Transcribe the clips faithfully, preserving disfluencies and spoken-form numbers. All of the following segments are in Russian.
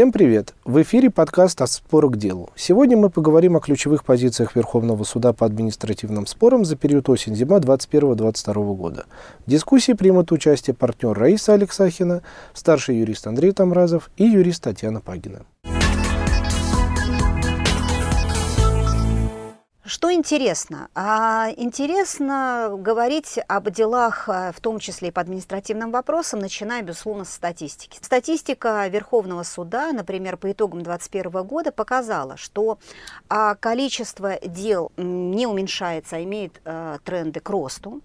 Всем привет! В эфире подкаст «От спора к делу». Сегодня мы поговорим о ключевых позициях Верховного суда по административным спорам за период осень-зима двадцать первого — двадцать второго года. В дискуссии примут участие партнер Раиса Алексахина, старший юрист Андрей Тамразов и юрист Татьяна Пагина. Что интересно? А, интересно говорить об делах, в том числе и по административным вопросам, начиная, безусловно, со статистики. Статистика Верховного суда, например, по итогам две тысячи двадцать первого года показала, что а, количество дел не уменьшается, а имеет а, тренды к росту.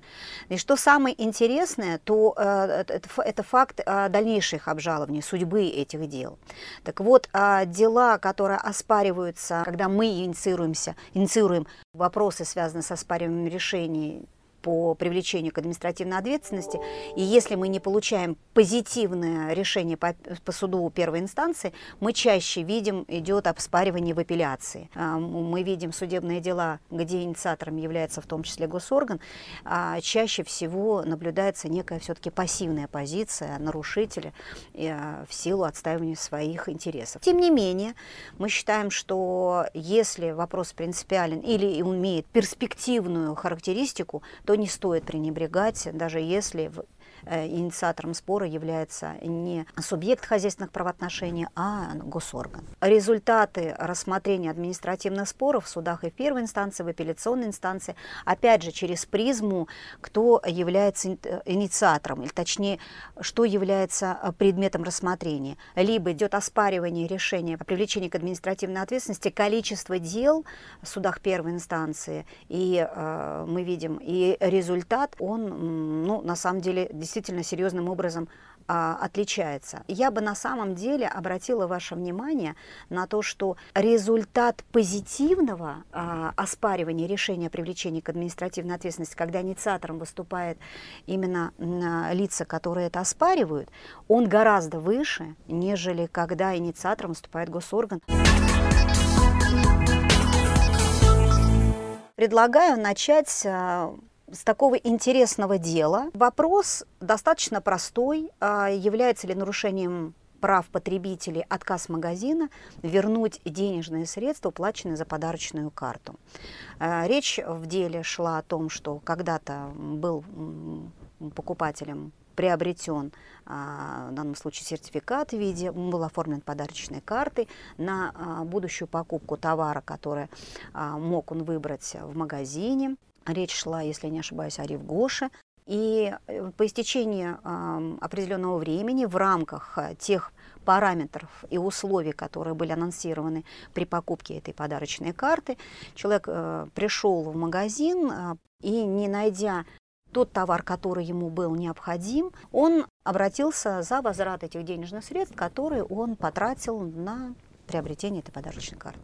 И что самое интересное, то а, это, это факт а, дальнейших обжалований, судьбы этих дел. Так вот, а, дела, которые оспариваются, когда мы инициируемся, инициируем вопросы, связанные со оспариванием решений по привлечению к административной ответственности, и если мы не получаем позитивное решение по, по суду первой инстанции, мы чаще видим, идет оспаривание в апелляции. Мы видим судебные дела, где инициатором является в том числе госорган, а чаще всего наблюдается некая все-таки пассивная позиция нарушителя в силу отстаивания своих интересов. Тем не менее, мы считаем, что если вопрос принципиален или имеет перспективную характеристику, то не стоит пренебрегать, даже если инициатором спора является не субъект хозяйственных правоотношений, а госорган. Результаты рассмотрения административных споров в судах и в первой инстанции, в апелляционной инстанции, опять же, через призму, кто является инициатором, или точнее, что является предметом рассмотрения. Либо идет оспаривание решения о привлечении к административной ответственности, количество дел в судах первой инстанции, и э, мы видим, и результат, он, ну, на самом деле, действительно серьезным образом а, отличается. Я бы на самом деле обратила ваше внимание на то, что результат позитивного а, оспаривания решения о привлечении к административной ответственности, когда инициатором выступает именно а, лица, которые это оспаривают, он гораздо выше, нежели когда инициатором выступает госорган. Предлагаю начать а, с такого интересного дела. Вопрос достаточно простой. Является ли нарушением прав потребителей отказ магазина вернуть денежные средства, уплаченные за подарочную карту? Речь в деле шла о том, что когда-то был покупателем приобретен, в данном случае, сертификат в виде, был оформлен подарочной картой на будущую покупку товара, который мог он выбрать в магазине. Речь шла, если не ошибаюсь, о Рив Гоше. И по истечении э, определенного времени в рамках тех параметров и условий, которые были анонсированы при покупке этой подарочной карты, человек э, пришел в магазин э, и, не найдя тот товар, который ему был необходим, он обратился за возврат этих денежных средств, которые он потратил на приобретения этой подарочной карты.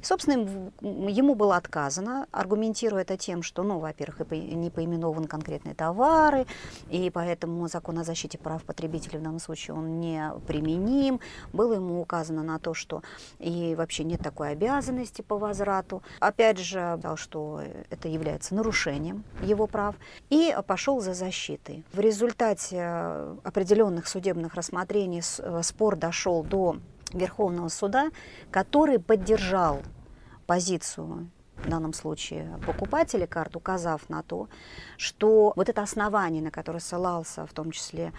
И, собственно, ему было отказано, аргументируя это тем, что, ну, во-первых, не поименованы конкретные товары, и поэтому закон о защите прав потребителей в данном случае он не применим. Было ему указано на то, что и вообще нет такой обязанности по возврату. Опять же, что это является нарушением его прав, и пошел за защитой. В результате определенных судебных рассмотрений спор дошел до Верховного суда, который поддержал позицию, в данном случае, покупателя карт, указав на то, что вот это основание, на которое ссылался, в том числе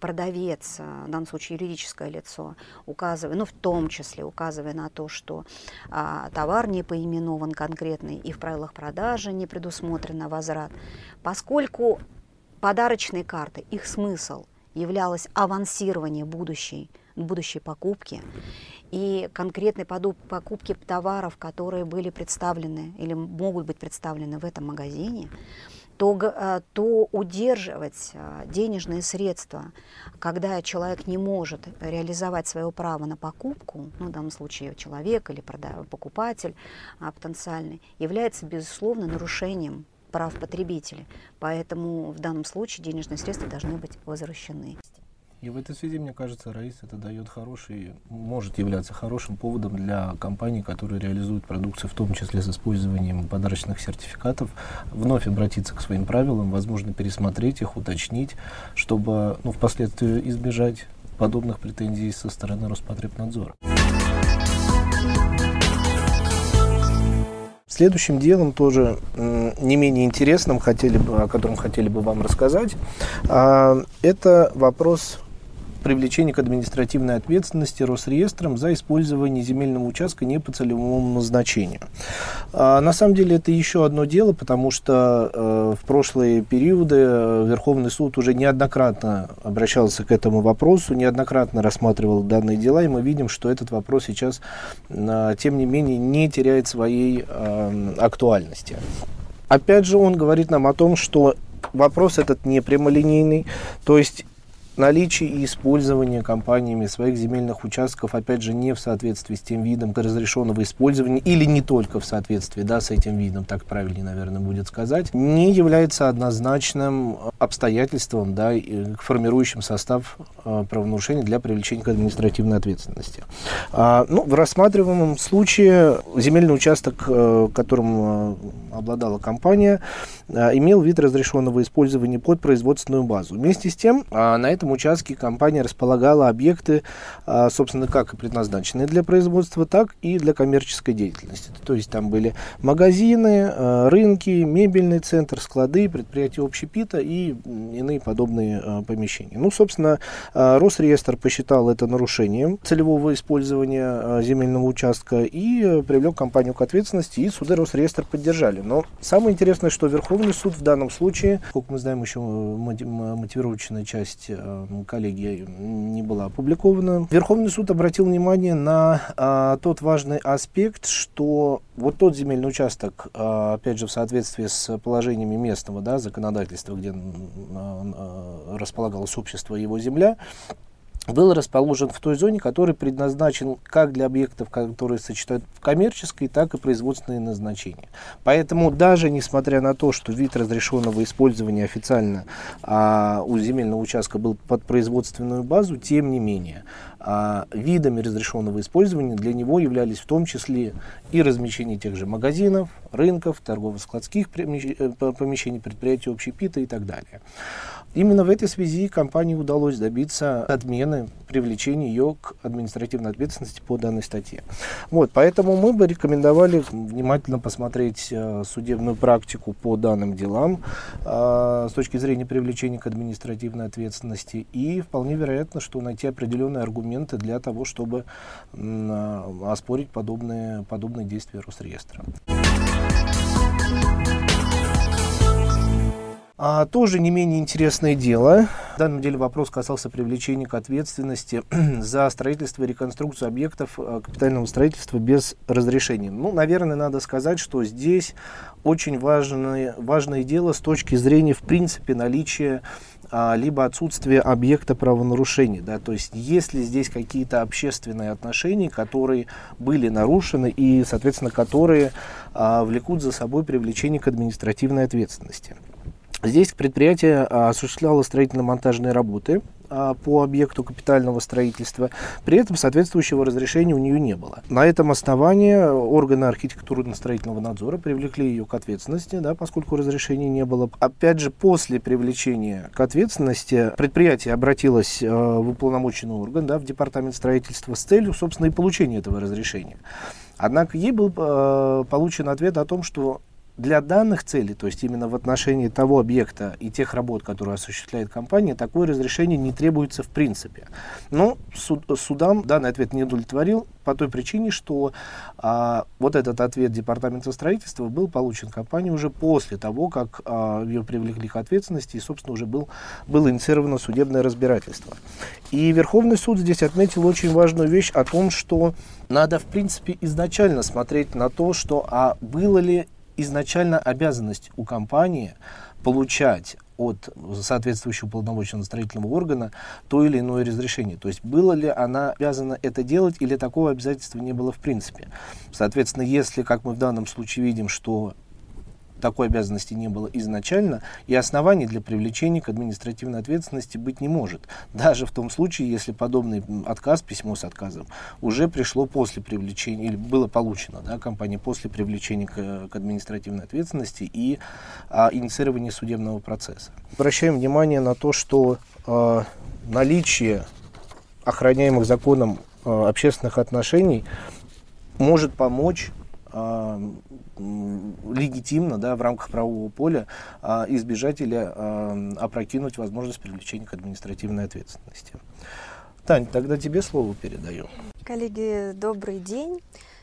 продавец, в данном случае юридическое лицо, указывая, ну, в том числе указывая на то, что а, товар не поименован конкретный и в правилах продажи не предусмотрен возврат, поскольку подарочные карты, их смысл являлось авансирование будущей будущей покупки и конкретной покупки товаров, которые были представлены или могут быть представлены в этом магазине, то, то удерживать денежные средства, когда человек не может реализовать свое право на покупку, ну, в данном случае человек или покупатель потенциальный, является, безусловно, нарушением прав потребителей. Поэтому в данном случае денежные средства должны быть возвращены. И в этой связи, мне кажется, Раиса, это дает хороший, может являться хорошим поводом для компаний, которые реализуют продукцию, в том числе с использованием подарочных сертификатов, вновь обратиться к своим правилам, возможно, пересмотреть их, уточнить, чтобы, ну, впоследствии избежать подобных претензий со стороны Роспотребнадзора. Следующим делом, тоже не менее интересным, хотели бы, о котором хотели бы вам рассказать, это вопрос привлечения к административной ответственности Росреестром за использование земельного участка не по целевому назначению. На самом деле это еще одно дело, потому что в прошлые периоды Верховный суд уже неоднократно обращался к этому вопросу, неоднократно рассматривал данные дела, и мы видим, что этот вопрос сейчас, тем не менее, не теряет своей актуальности. Опять же, он говорит нам о том, что вопрос этот не прямолинейный, то есть наличие и использование компаниями своих земельных участков, опять же, не в соответствии с тем видом разрешенного использования, или не только в соответствии, да, с этим видом, так правильнее, наверное, будет сказать, не является однозначным обстоятельством, да, формирующим состав э, правонарушений для привлечения к административной ответственности. А, ну, в рассматриваемом случае земельный участок, э, которым э, обладала компания, э, имел вид разрешенного использования под производственную базу. Вместе с тем, э, на этом участке компания располагала объекты, собственно, как и предназначенные для производства, так и для коммерческой деятельности. То есть там были магазины, рынки, мебельный центр, склады, предприятия общепита и иные подобные помещения. Ну, собственно, Росреестр посчитал это нарушением целевого использования земельного участка и привлек компанию к ответственности, и суды Росреестр поддержали. Но самое интересное, что Верховный суд в данном случае, как мы знаем, еще мотивировочная часть коллегия не была опубликована. Верховный суд обратил внимание на а, тот важный аспект, что вот тот земельный участок, а, опять же, в соответствии с положениями местного, да, законодательства, где а, располагалось общество «Его земля», был расположен в той зоне, который предназначен как для объектов, которые сочетают коммерческое, так и производственные назначения. Поэтому даже несмотря на то, что вид разрешенного использования официально а, у земельного участка был под производственную базу, тем не менее а, видами разрешенного использования для него являлись в том числе и размещение тех же магазинов, рынков, торгово-складских помещений, предприятий общепита и так далее. Именно в этой связи компании удалось добиться отмены привлечения ее к административной ответственности по данной статье. Вот, поэтому мы бы рекомендовали внимательно посмотреть э, судебную практику по данным делам э, с точки зрения привлечения к административной ответственности, и вполне вероятно, что найти определенные аргументы для того, чтобы э, оспорить подобные, подобные действия Росреестра. А, тоже не менее интересное дело. В данном деле вопрос касался привлечения к ответственности за строительство и реконструкцию объектов капитального строительства без разрешения. Ну, наверное, надо сказать, что здесь очень важное, важное дело с точки зрения, в принципе, наличия а, либо отсутствия объекта правонарушений. Да? То есть, есть ли здесь какие-то общественные отношения, которые были нарушены и, соответственно, которые а, влекут за собой привлечение к административной ответственности. Здесь предприятие а, осуществляло строительно-монтажные работы а, по объекту капитального строительства, при этом соответствующего разрешения у нее не было. На этом основании органы архитектурно-строительного надзора привлекли ее к ответственности, да, поскольку разрешения не было. Опять же, после привлечения к ответственности предприятие обратилось а, в уполномоченный орган, да, в департамент строительства с целью, собственно, и получения этого разрешения. Однако ей был а, получен ответ о том, что для данных целей, то есть именно в отношении того объекта и тех работ, которые осуществляет компания, такое разрешение не требуется в принципе. Но суд, судам данный ответ не удовлетворил по той причине, что а, вот этот ответ департамента строительства был получен компанией уже после того, как а, ее привлекли к ответственности и, собственно, уже был, было инициировано судебное разбирательство. И Верховный суд здесь отметил очень важную вещь о том, что надо, в принципе, изначально смотреть на то, что а было ли изначально обязанность у компании получать от соответствующего уполномоченного строительного органа то или иное разрешение. То есть, была ли она обязана это делать, или такого обязательства не было в принципе. Соответственно, если, как мы в данном случае видим, что такой обязанности не было изначально, и оснований для привлечения к административной ответственности быть не может, даже в том случае, если подобный отказ, письмо с отказом, уже пришло после привлечения, или было получено, да, компания после привлечения к, к административной ответственности и а, инициирования судебного процесса. Обращаем внимание на то, что э, наличие охраняемых законом э, общественных отношений может помочь э, легитимно, да, в рамках правового поля э, избежать или э, опрокинуть возможность привлечения к административной ответственности. Тань, тогда тебе слово передаю. Коллеги, добрый день.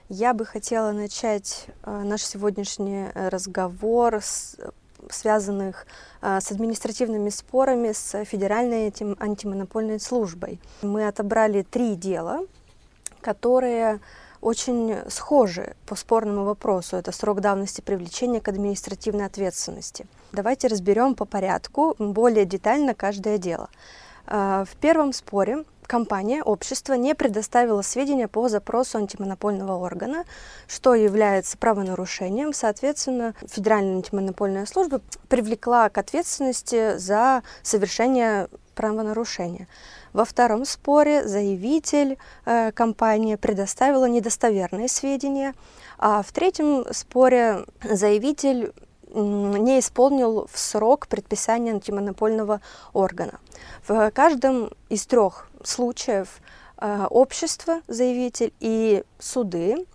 Я бы хотела начать э, наш сегодняшний разговор с связанных а, с административными спорами с Федеральной антимонопольной службой. Мы отобрали три дела, которые очень схожи по спорному вопросу. Это срок давности привлечения к административной ответственности. Давайте разберем по порядку, более детально каждое дело. А, в первом споре компания, общество не предоставило сведения по запросу антимонопольного органа, что является правонарушением. Соответственно, Федеральная антимонопольная служба привлекла к ответственности за совершение правонарушения. Во втором споре заявитель, э, компания предоставила недостоверные сведения, а в третьем споре заявитель не исполнил в срок предписания антимонопольного органа. В каждом из трех случаев общество, заявитель и суды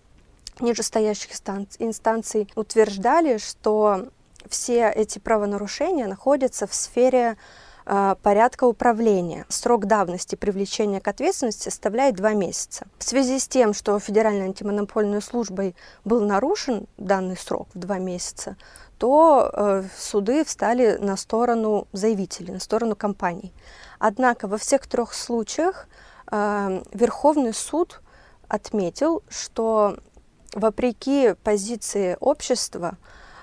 нижестоящих инстанций утверждали, что все эти правонарушения находятся в сфере порядка управления. Срок давности привлечения к ответственности составляет два месяца. В связи с тем, что Федеральной антимонопольной службой был нарушен данный срок в два месяца, то э, суды встали на сторону заявителей, на сторону компаний. Однако во всех трех случаях э, Верховный суд отметил, что вопреки позиции общества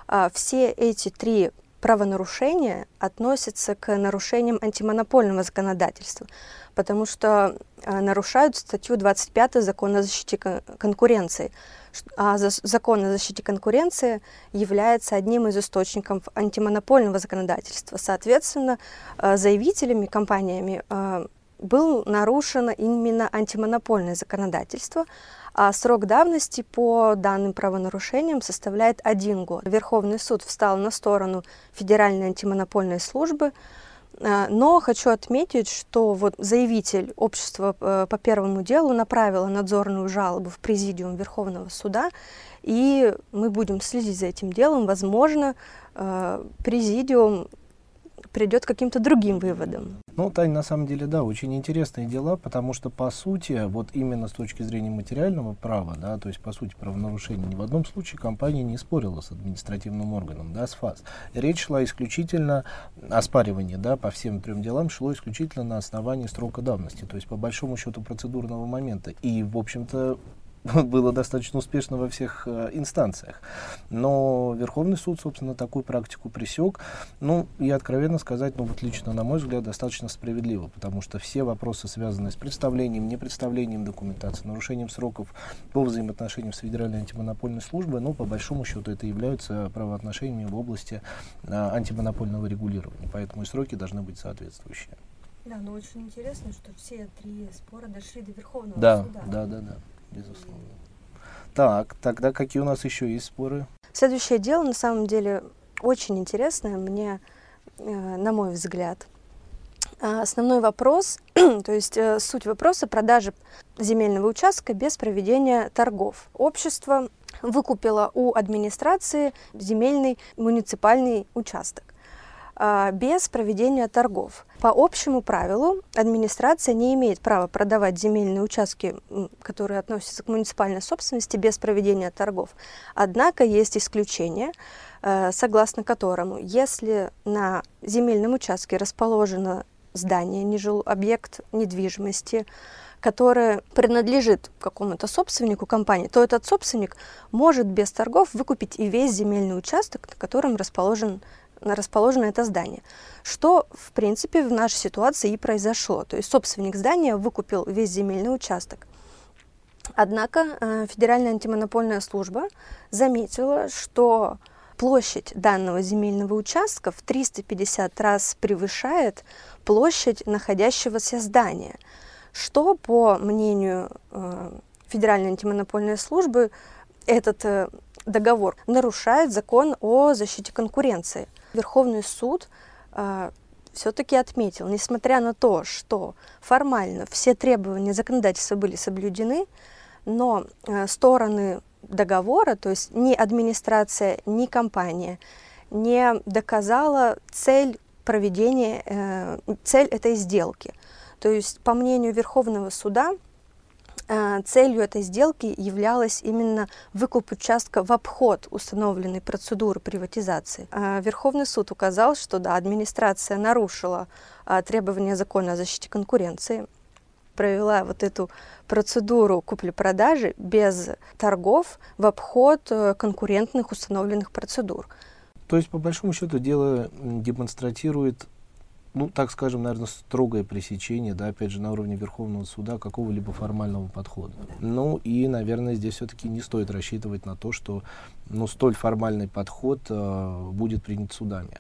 э, все эти три правонарушения относятся к нарушениям антимонопольного законодательства, потому что э, нарушают статью двадцать пять Закона о защите конкуренции. А закон о защите конкуренции является одним из источников антимонопольного законодательства. Соответственно, заявителями, компаниями было нарушено именно антимонопольное законодательство, а срок давности по данным правонарушениям составляет один год. Верховный суд встал на сторону Федеральной антимонопольной службы, но хочу отметить, что вот заявитель общества по первому делу направила надзорную жалобу в Президиум Верховного Суда, и мы будем следить за этим делом. Возможно, Президиум придет к каким-то другим выводам. Ну, Тань, на самом деле, да, очень интересные дела, потому что, по сути, вот именно с точки зрения материального права, да, то есть, по сути, правонарушения, ни в одном случае компания не спорила с административным органом, да, с ФАС. Речь шла исключительно, оспаривание, да, по всем трем делам шло исключительно на основании срока давности, то есть, по большому счету, процедурного момента. И, в общем-то, было достаточно успешно во всех э, инстанциях. Но Верховный суд, собственно, такую практику пресек. Ну, и откровенно сказать, ну, вот лично, на мой взгляд, достаточно справедливо, потому что все вопросы, связанные с представлением, непредставлением документации, нарушением сроков по взаимоотношениям с Федеральной антимонопольной службой, ну, по большому счету, это являются правоотношениями в области э, антимонопольного регулирования. Поэтому и сроки должны быть соответствующие. Да, но очень интересно, что все три спора дошли до Верховного да, суда. Да, да, да, да. Безусловно. Так, тогда какие у нас еще есть споры? Следующее дело, на самом деле, очень интересное, мне, на мой взгляд. Основной вопрос, то есть суть вопроса продажи земельного участка без проведения торгов. Общество выкупило у администрации земельный муниципальный участок без проведения торгов. По общему правилу администрация не имеет права продавать земельные участки, которые относятся к муниципальной собственности, без проведения торгов. Однако есть исключение, согласно которому, если на земельном участке расположено здание, нежилой объект недвижимости, которое принадлежит какому-то собственнику компании, то этот собственник может без торгов выкупить и весь земельный участок, на котором расположен расположено это здание, что, в принципе, в нашей ситуации и произошло. То есть собственник здания выкупил весь земельный участок. Однако Федеральная антимонопольная служба заметила, что площадь данного земельного участка в триста пятьдесят раз превышает площадь находящегося здания, что, по мнению Федеральной антимонопольной службы, этот договор нарушает закон о защите конкуренции. Верховный суд все-таки отметил, несмотря на то, что формально все требования законодательства были соблюдены, но стороны договора, то есть ни администрация, ни компания, не доказала цель проведения, цель этой сделки. То есть, по мнению Верховного суда, целью этой сделки являлась именно выкуп участка в обход установленной процедуры приватизации. Верховный суд указал, что да, администрация нарушила требования закона о защите конкуренции, провела вот эту процедуру купли-продажи без торгов в обход конкурентных установленных процедур. То есть, по большому счету, дело демонстратирует, ну, так скажем, наверное, строгое пресечение, да, опять же, на уровне Верховного суда какого-либо формального подхода. Ну, и, наверное, здесь все-таки не стоит рассчитывать на то, что, ну, столь формальный подход э, будет принят судами.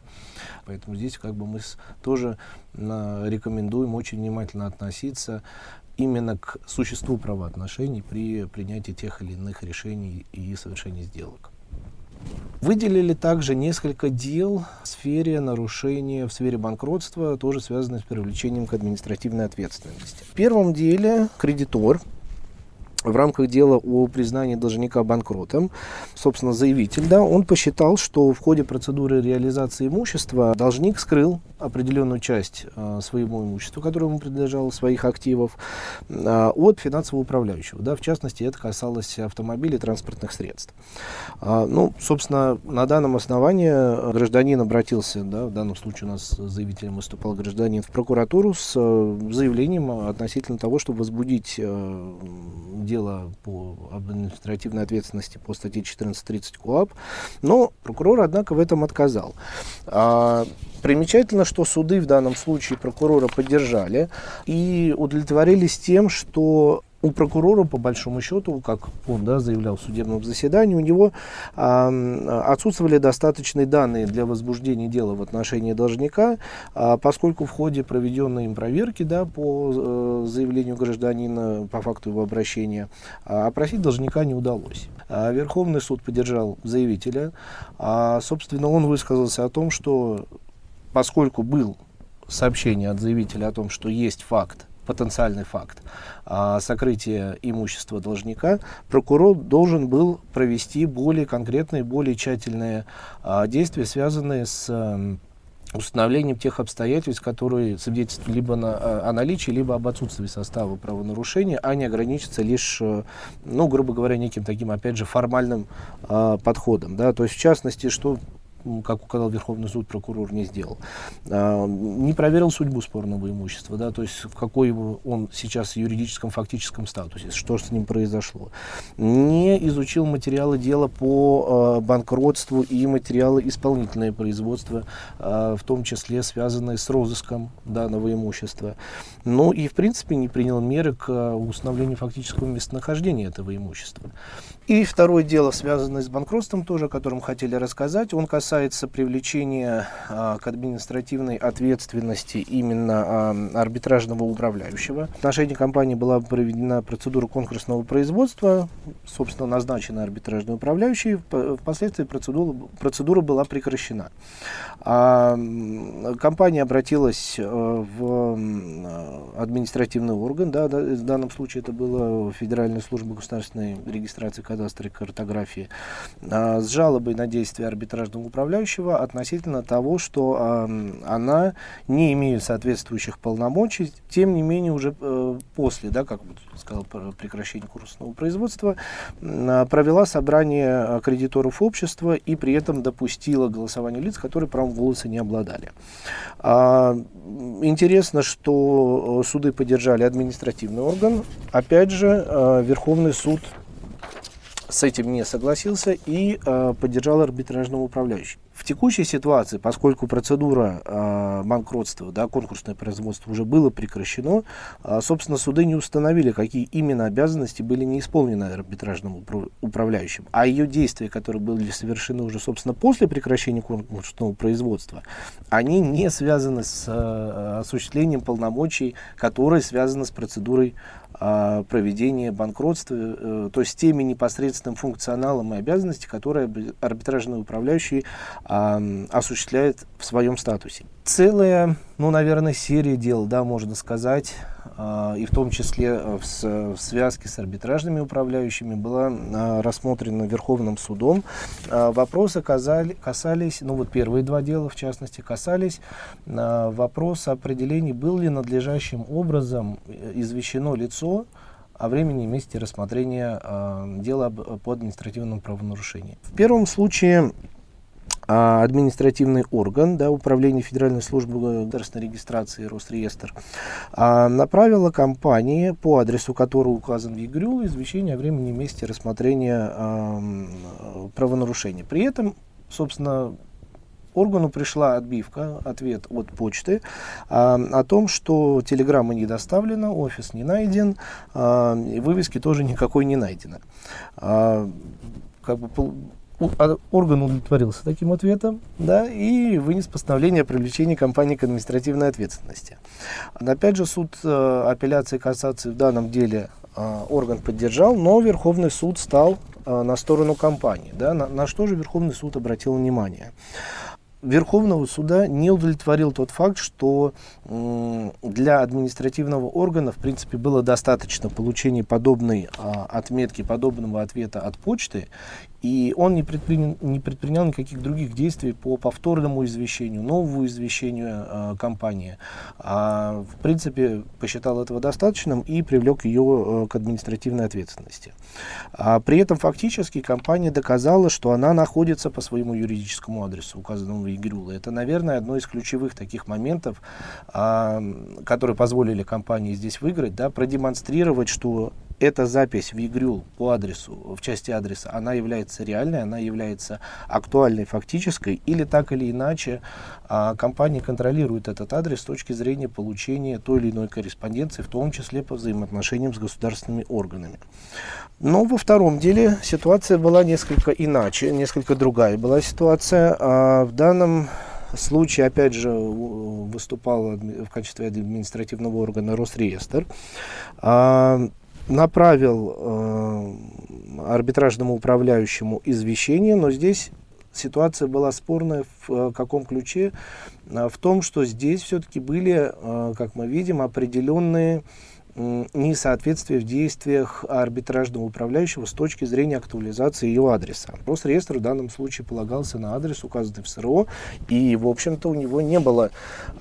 Поэтому здесь, как бы, мы с, тоже э, рекомендуем очень внимательно относиться именно к существу правоотношений при принятии тех или иных решений и совершении сделок. Выделили также несколько дел в сфере нарушения, в сфере банкротства, тоже связанных с привлечением к административной ответственности. В первом деле кредитор в рамках дела о признании должника банкротом, собственно, заявитель, да, он посчитал, что в ходе процедуры реализации имущества должник скрыл определенную часть э, своему имуществу, которое ему принадлежало, своих активов, э, от финансового управляющего. Да, в частности, это касалось автомобилей и транспортных средств. Э, ну, собственно, на данном основании гражданин обратился, да, в данном случае у нас заявителем выступал гражданин, в прокуратуру с э, заявлением относительно того, чтобы возбудить э, дело по административной ответственности по статье четырнадцать тридцать КоАП, но прокурор, однако, в этом отказал. А, примечательно, что суды в данном случае прокурора поддержали и удовлетворились тем, что у прокурора, по большому счету, как он, да, заявлял в судебном заседании, у него э, отсутствовали достаточные данные для возбуждения дела в отношении должника, э, поскольку в ходе проведенной им проверки, да, по э, заявлению гражданина, по факту его обращения, э, опросить должника не удалось. Э, Верховный суд поддержал заявителя. Э, собственно, он высказался о том, что поскольку было сообщение от заявителя о том, что есть факт, потенциальный факт а, сокрытия имущества должника, прокурор должен был провести более конкретные, более тщательные а, действия, связанные с а, установлением тех обстоятельств, которые свидетельствуют либо на, а, о наличии, либо об отсутствии состава правонарушения, а не ограничиться лишь, ну, грубо говоря, неким таким, опять же, формальным а, подходом. Да? То есть, в частности, что, как указал Верховный суд, прокурор не сделал. А, не проверил судьбу спорного имущества, да, то есть в какой он сейчас в юридическом, фактическом статусе, что с ним произошло. Не изучил материалы дела по а, банкротству и материалы исполнительное производство, а, в том числе связанные с розыском данного имущества. Ну и, в принципе, не принял меры к установлению фактического местонахождения этого имущества. И второе дело, связанное с банкротством, тоже о котором хотели рассказать, он касается привлечения а, к административной ответственности именно а, арбитражного управляющего. В отношении компании была проведена процедура конкурсного производства, собственно, назначен арбитражный управляющий, впоследствии процедура, процедура была прекращена. А, компания обратилась в административный орган, да, в данном случае это была Федеральная служба государственной регистрации кадастра и картографии, а, с жалобой на действия арбитражного управляющего относительно того, что э, она не имеет соответствующих полномочий, тем не менее уже э, после, да, как бы сказал, прекращения конкурсного производства, э, провела собрание кредиторов общества и при этом допустила голосование лиц, которые правом голоса не обладали. Э, интересно, что суды поддержали административный орган. Опять же, э, Верховный суд с этим не согласился и э, поддержал арбитражного управляющего. В текущей ситуации, поскольку процедура э, банкротства, да, конкурсное производство уже было прекращено, э, собственно, суды не установили, какие именно обязанности были не исполнены арбитражным управляющим. А ее действия, которые были совершены уже, собственно, после прекращения конкурсного производства, они не связаны с э, осуществлением полномочий, которые связаны с процедурой э, проведения банкротства, э, то есть с теми непосредственным функционалом и обязанностями, которые арбитражные управляющие осуществляет в своем статусе. Целая, ну, наверное, серия дел, да, можно сказать, э, и в том числе в, с, в связке с арбитражными управляющими была э, рассмотрена Верховным судом. Э, вопросы казали, касались, ну вот первые два дела, в частности, касались э, вопроса определения, было ли надлежащим образом извещено лицо о времени и месте рассмотрения э, дела об, по административному правонарушению. В первом случае административный орган, да, Управление Федеральной службы государственной регистрации Росреестр, а, направило компании, по адресу которого указан в ЕГРЮ, извещение о времени и месте рассмотрения а, правонарушения. При этом, собственно, органу пришла отбивка, ответ от почты а, о том, что телеграмма не доставлена, офис не найден, а, и вывески тоже никакой не найдено. А, как бы... Орган удовлетворился таким ответом, да, и вынес постановление о привлечении компании к административной ответственности. Опять же, суд э, апелляции и кассации в данном деле э, орган поддержал, но Верховный суд стал э, на сторону компании. Да, на, на что же Верховный суд обратил внимание? Верховного суда не удовлетворил тот факт, что э, для административного органа, в принципе, было достаточно получения подобной э, отметки, подобного ответа от почты, и он не предпринял, не предпринял никаких других действий по повторному извещению, новому извещению э, компании. А, в принципе, посчитал этого достаточным и привлек ее э, к административной ответственности. А, при этом фактически компания доказала, что она находится по своему юридическому адресу, указанному в ЕГРЮЛ. Это, наверное, одно из ключевых таких моментов, э, которые позволили компании здесь выиграть, да, продемонстрировать, что эта запись в ЕГРЮЛ по адресу, в части адреса, она является реальной, она является актуальной, фактической, или так или иначе а, компания контролирует этот адрес с точки зрения получения той или иной корреспонденции, в том числе по взаимоотношениям с государственными органами. Но во втором деле ситуация была несколько иначе, несколько другая была ситуация. А, в данном случай, опять же, выступал в качестве административного органа Росреестр. А, направил э, арбитражному управляющему извещение, но здесь ситуация была спорная в э, каком ключе? В том, что здесь все-таки были, э, как мы видим, определенные э, несоответствия в действиях арбитражного управляющего с точки зрения актуализации ее адреса. Росреестр в данном случае полагался на адрес, указанный в СРО, и, в общем-то, у него не было э,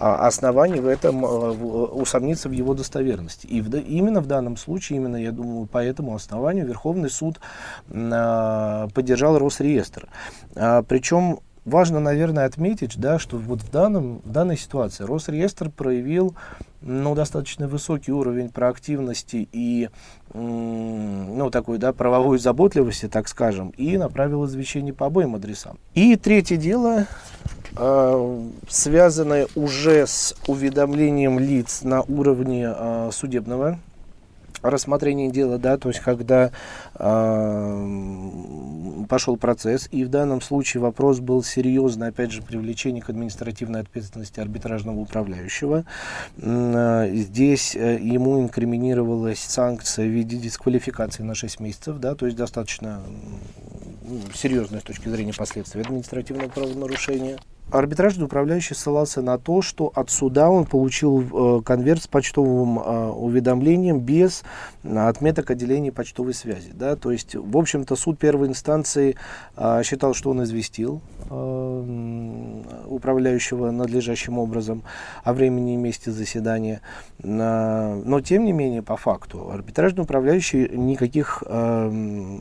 оснований в этом э, в, усомниться в его достоверности. И в, именно в данном случае, именно, я думаю, по этому основанию Верховный суд э, поддержал Росреестр. Э, причем важно, наверное, отметить, да, что вот в, данном, в данной ситуации Росреестр проявил, ну, достаточно высокий уровень проактивности и м- ну, такой, да, правовой заботливости, так скажем, и направил извещение по обоим адресам. И третье дело, э- связанное уже с уведомлением лиц на уровне э- судебного рассмотрение дела, да, то есть когда э, пошел процесс, и в данном случае вопрос был серьезный, опять же, привлечение к административной ответственности арбитражного управляющего. Здесь ему инкриминировалась санкция в виде дисквалификации на шесть месяцев, да, то есть достаточно серьезная с точки зрения последствий административного правонарушения. Арбитражный управляющий ссылался на то, что от суда он получил э, конверт с почтовым э, уведомлением без отметок о делении почтовой связи. Да? То есть, в общем-то, суд первой инстанции э, считал, что он известил э, управляющего надлежащим образом о времени и месте заседания. Э, но, тем не менее, по факту, арбитражный управляющий никаких э,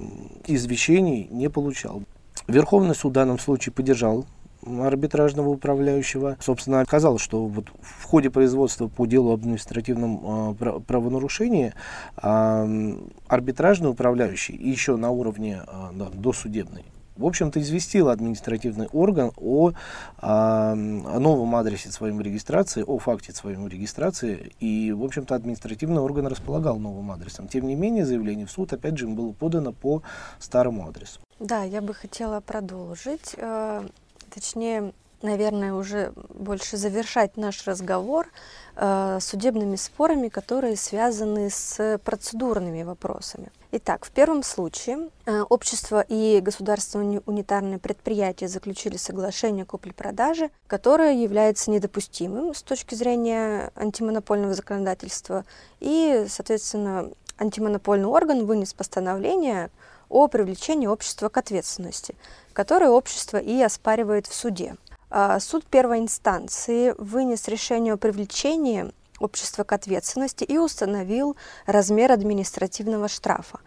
извещений не получал. Верховный суд в данном случае поддержал арбитражного управляющего. Собственно, оказалось, что вот в ходе производства по делу об административном правонарушении арбитражный управляющий еще на уровне да, досудебной, в общем-то, известил административный орган о, о новом адресе своей регистрации, о факте своей регистрации, и, в общем-то, административный орган располагал новым адресом. Тем не менее, заявление в суд, опять же, им было подано по старому адресу. Да, я бы хотела продолжить, э, точнее, наверное, уже больше завершать наш разговор э, судебными спорами, которые связаны с процедурными вопросами. Итак, в первом случае э, общество и государственное унитарное предприятие заключили соглашение купли-продажи, которое является недопустимым с точки зрения антимонопольного законодательства, и, соответственно, антимонопольный орган вынес постановление о привлечении общества к ответственности, которое общество и оспаривает в суде. Суд первой инстанции вынес решение о привлечении общества к ответственности и установил размер административного штрафа.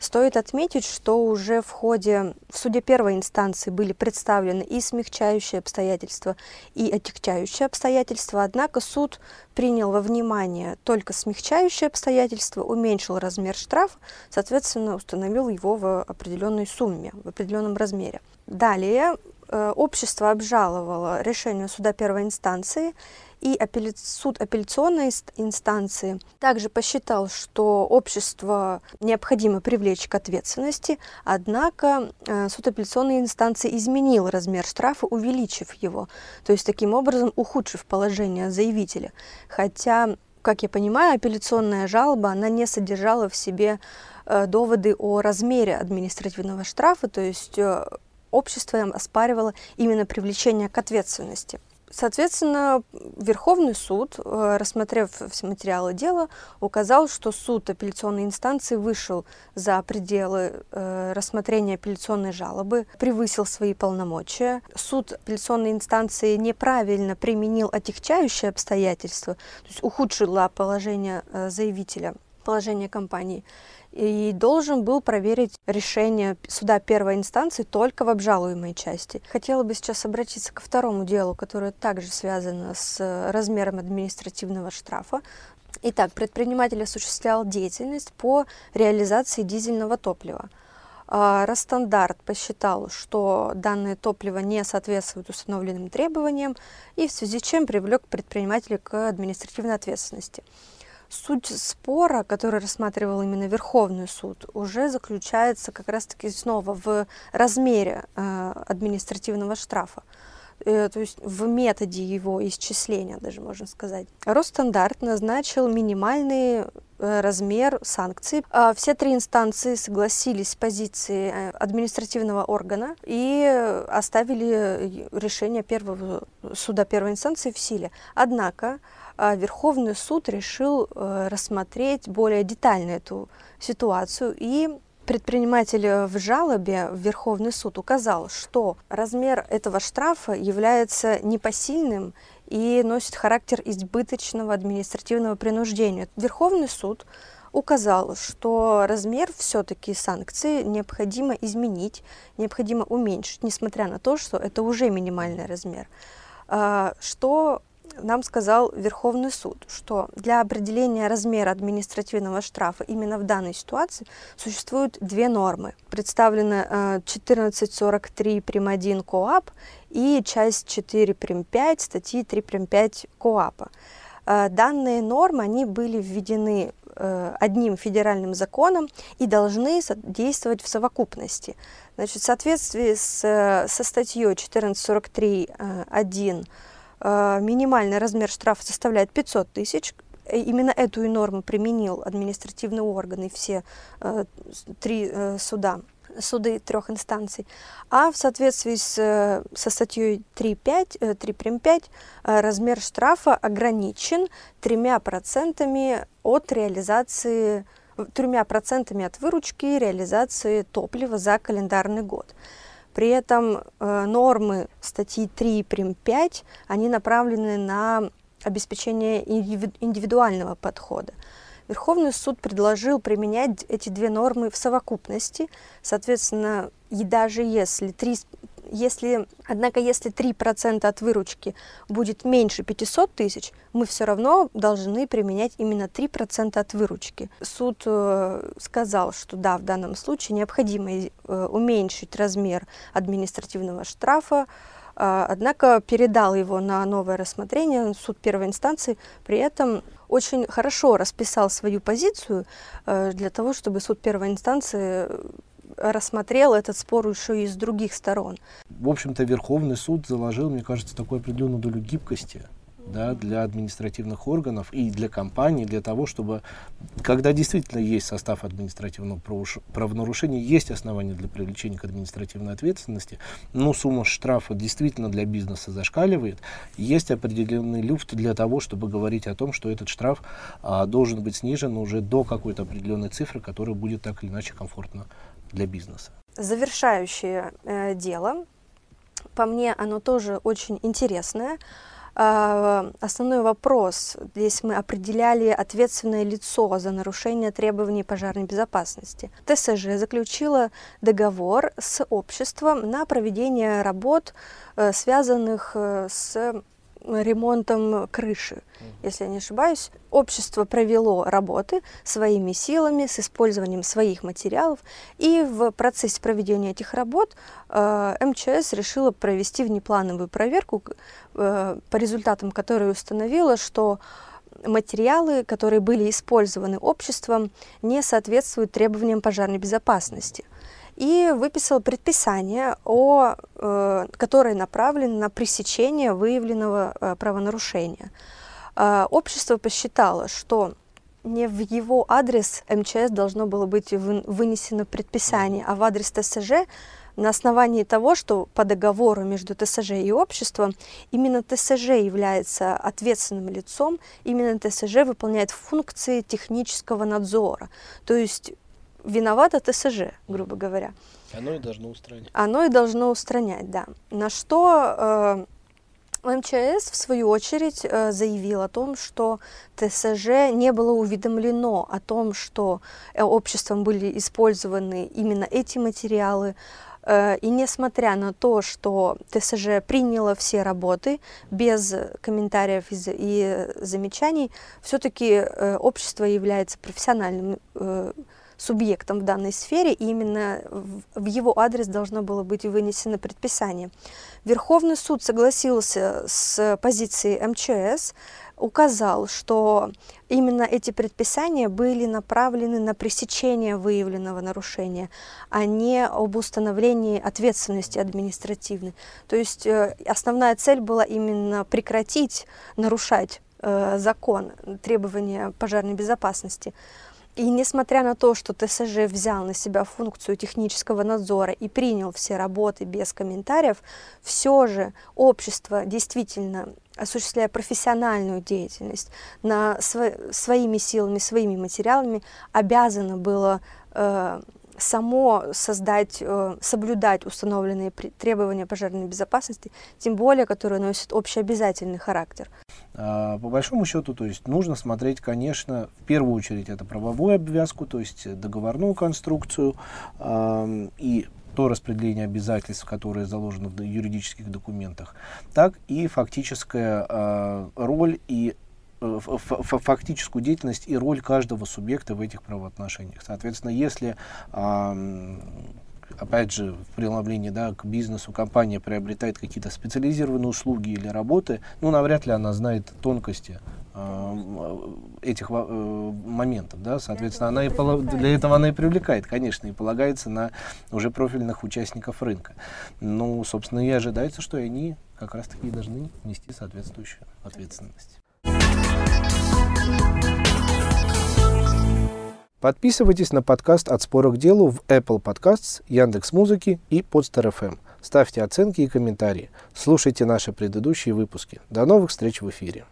Стоит отметить, что уже в ходе в суде первой инстанции были представлены и смягчающие обстоятельства, и отягчающие обстоятельства, однако суд принял во внимание только смягчающие обстоятельства, уменьшил размер штрафа, соответственно, установил его в определенной сумме, в определенном размере. Далее общество обжаловало решение суда первой инстанции, и апелля... суд апелляционной инстанции также посчитал, что общество необходимо привлечь к ответственности, однако суд апелляционной инстанции изменил размер штрафа, увеличив его, то есть таким образом ухудшив положение заявителя. Хотя, как я понимаю, апелляционная жалоба, она не содержала в себе доводы о размере административного штрафа, то есть общество оспаривало именно привлечение к ответственности. Соответственно, Верховный суд, рассмотрев все материалы дела, указал, что суд апелляционной инстанции вышел за пределы рассмотрения апелляционной жалобы, превысил свои полномочия. Суд апелляционной инстанции неправильно применил отягчающие обстоятельства, то есть ухудшило положение заявителя, положение компании, и должен был проверить решение суда первой инстанции только в обжалуемой части. Хотела бы сейчас обратиться ко второму делу, которое также связано с размером административного штрафа. Итак, предприниматель осуществлял деятельность по реализации дизельного топлива. Росстандарт посчитал, что данное топливо не соответствует установленным требованиям, и в связи с чем привлек предпринимателя к административной ответственности. Суть спора, который рассматривал именно Верховный суд, уже заключается как раз-таки снова в размере э, административного штрафа, э, то есть в методе его исчисления, даже можно сказать. Росстандарт назначил минимальный э, размер санкций. Э, все три инстанции согласились с позицией э, административного органа и оставили решение первого, суда первой инстанции в силе. Однако Верховный суд решил рассмотреть более детально эту ситуацию, и предприниматель в жалобе в Верховный суд указал, что размер этого штрафа является непосильным и носит характер избыточного административного принуждения. Верховный суд указал, что размер все-таки санкции необходимо изменить, необходимо уменьшить, несмотря на то, что это уже минимальный размер. Что нам сказал Верховный суд, что для определения размера административного штрафа именно в данной ситуации существуют две нормы. Представлены четырнадцать сорок три прим один КоАП и часть четыре прим пять статьи три прим пять КоАПа. Данные нормы, они были введены одним федеральным законом и должны действовать в совокупности. Значит, в соответствии с, со статьей четырнадцать сорок три один минимальный размер штрафа составляет пятьсот тысяч. Именно эту и норму применил административный орган и все э, три э, суда, суды трех инстанций. А в соответствии с, со статьей три прим пять размер штрафа ограничен тремя процентами от реализации, тремя процентами от выручки реализации топлива за календарный год. При этом э, нормы статьи три прим пять, они направлены на обеспечение индивидуального подхода. Верховный суд предложил применять эти две нормы в совокупности. Соответственно, и даже если три, Если, однако, если три процента от выручки будет меньше пятисот тысяч, мы все равно должны применять именно три процента от выручки. Суд сказал, что да, в данном случае необходимо уменьшить размер административного штрафа, однако передал его на новое рассмотрение суд первой инстанции, при этом очень хорошо расписал свою позицию для того, чтобы суд первой инстанции рассмотрел этот спор еще и с других сторон. В общем-то, Верховный суд заложил, мне кажется, такую определенную долю гибкости, да, для административных органов и для компаний, для того, чтобы, когда действительно есть состав административного правонарушения, есть основания для привлечения к административной ответственности, но сумма штрафа действительно для бизнеса зашкаливает, есть определенный люфт для того, чтобы говорить о том, что этот штраф а, должен быть снижен уже до какой-то определенной цифры, которая будет так или иначе комфортно для бизнеса. Завершающее э, дело, по мне, оно тоже очень интересное. Э, основной вопрос, здесь мы определяли ответственное лицо за нарушение требований пожарной безопасности. ТСЖ заключила договор с обществом на проведение работ, э, связанных э, с ремонтом крыши, если я не ошибаюсь. Общество провело работы своими силами, с использованием своих материалов, и в процессе проведения этих работ э, МЧС решила провести внеплановую проверку, э, по результатам которой установила, что материалы, которые были использованы обществом, не соответствуют требованиям пожарной безопасности. И выписал предписание, о, э, которое направлено на пресечение выявленного э, правонарушения. Э, общество посчитало, что не в его адрес МЧС должно было быть вы, вынесено предписание, а в адрес ТСЖ, на основании того, что по договору между ТСЖ и обществом именно ТСЖ является ответственным лицом, именно ТСЖ выполняет функции технического надзора. То есть виновата ТСЖ, грубо говоря. Оно и должно устранять. Оно и должно устранять, да. На что э, МЧС, в свою очередь, э, заявил о том, что ТСЖ не было уведомлено о том, что обществом были использованы именно эти материалы. Э, и несмотря на то, что ТСЖ приняло все работы без комментариев и, и замечаний, все-таки э, общество является профессиональным э, субъектом в данной сфере, и именно в его адрес должно было быть вынесено предписание. Верховный суд согласился с позицией МЧС, указал, что именно эти предписания были направлены на пресечение выявленного нарушения, а не об установлении ответственности административной. То есть основная цель была именно прекратить нарушать э, закон, требования пожарной безопасности. И несмотря на то, что ТСЖ взял на себя функцию технического надзора и принял все работы без комментариев, все же общество, действительно осуществляя профессиональную деятельность на сво- своими силами, своими материалами, обязано было э, само создать, э, соблюдать установленные при- требования пожарной безопасности, тем более, которые носят общеобязательный характер. По большому счету, то есть нужно смотреть, конечно, в первую очередь это правовую обвязку, то есть договорную конструкцию э, и то распределение обязательств, которые заложены в юридических документах, так и фактическая э, роль и фактическую деятельность и роль каждого субъекта в этих правоотношениях. Соответственно, если э, опять же, в преломлении, да, к бизнесу компания приобретает какие-то специализированные услуги или работы, ну, навряд ли она знает тонкости э, этих э, моментов, да, соответственно, она и поло- для этого она и привлекает, конечно, и полагается на уже профильных участников рынка. Ну, собственно, и ожидается, что они как раз-таки должны нести соответствующую ответственность. Подписывайтесь на подкаст «От спора к делу» в Apple Podcasts, Яндекс.Музыке и Podster.эф эм. Ставьте оценки и комментарии. Слушайте наши предыдущие выпуски. До новых встреч в эфире.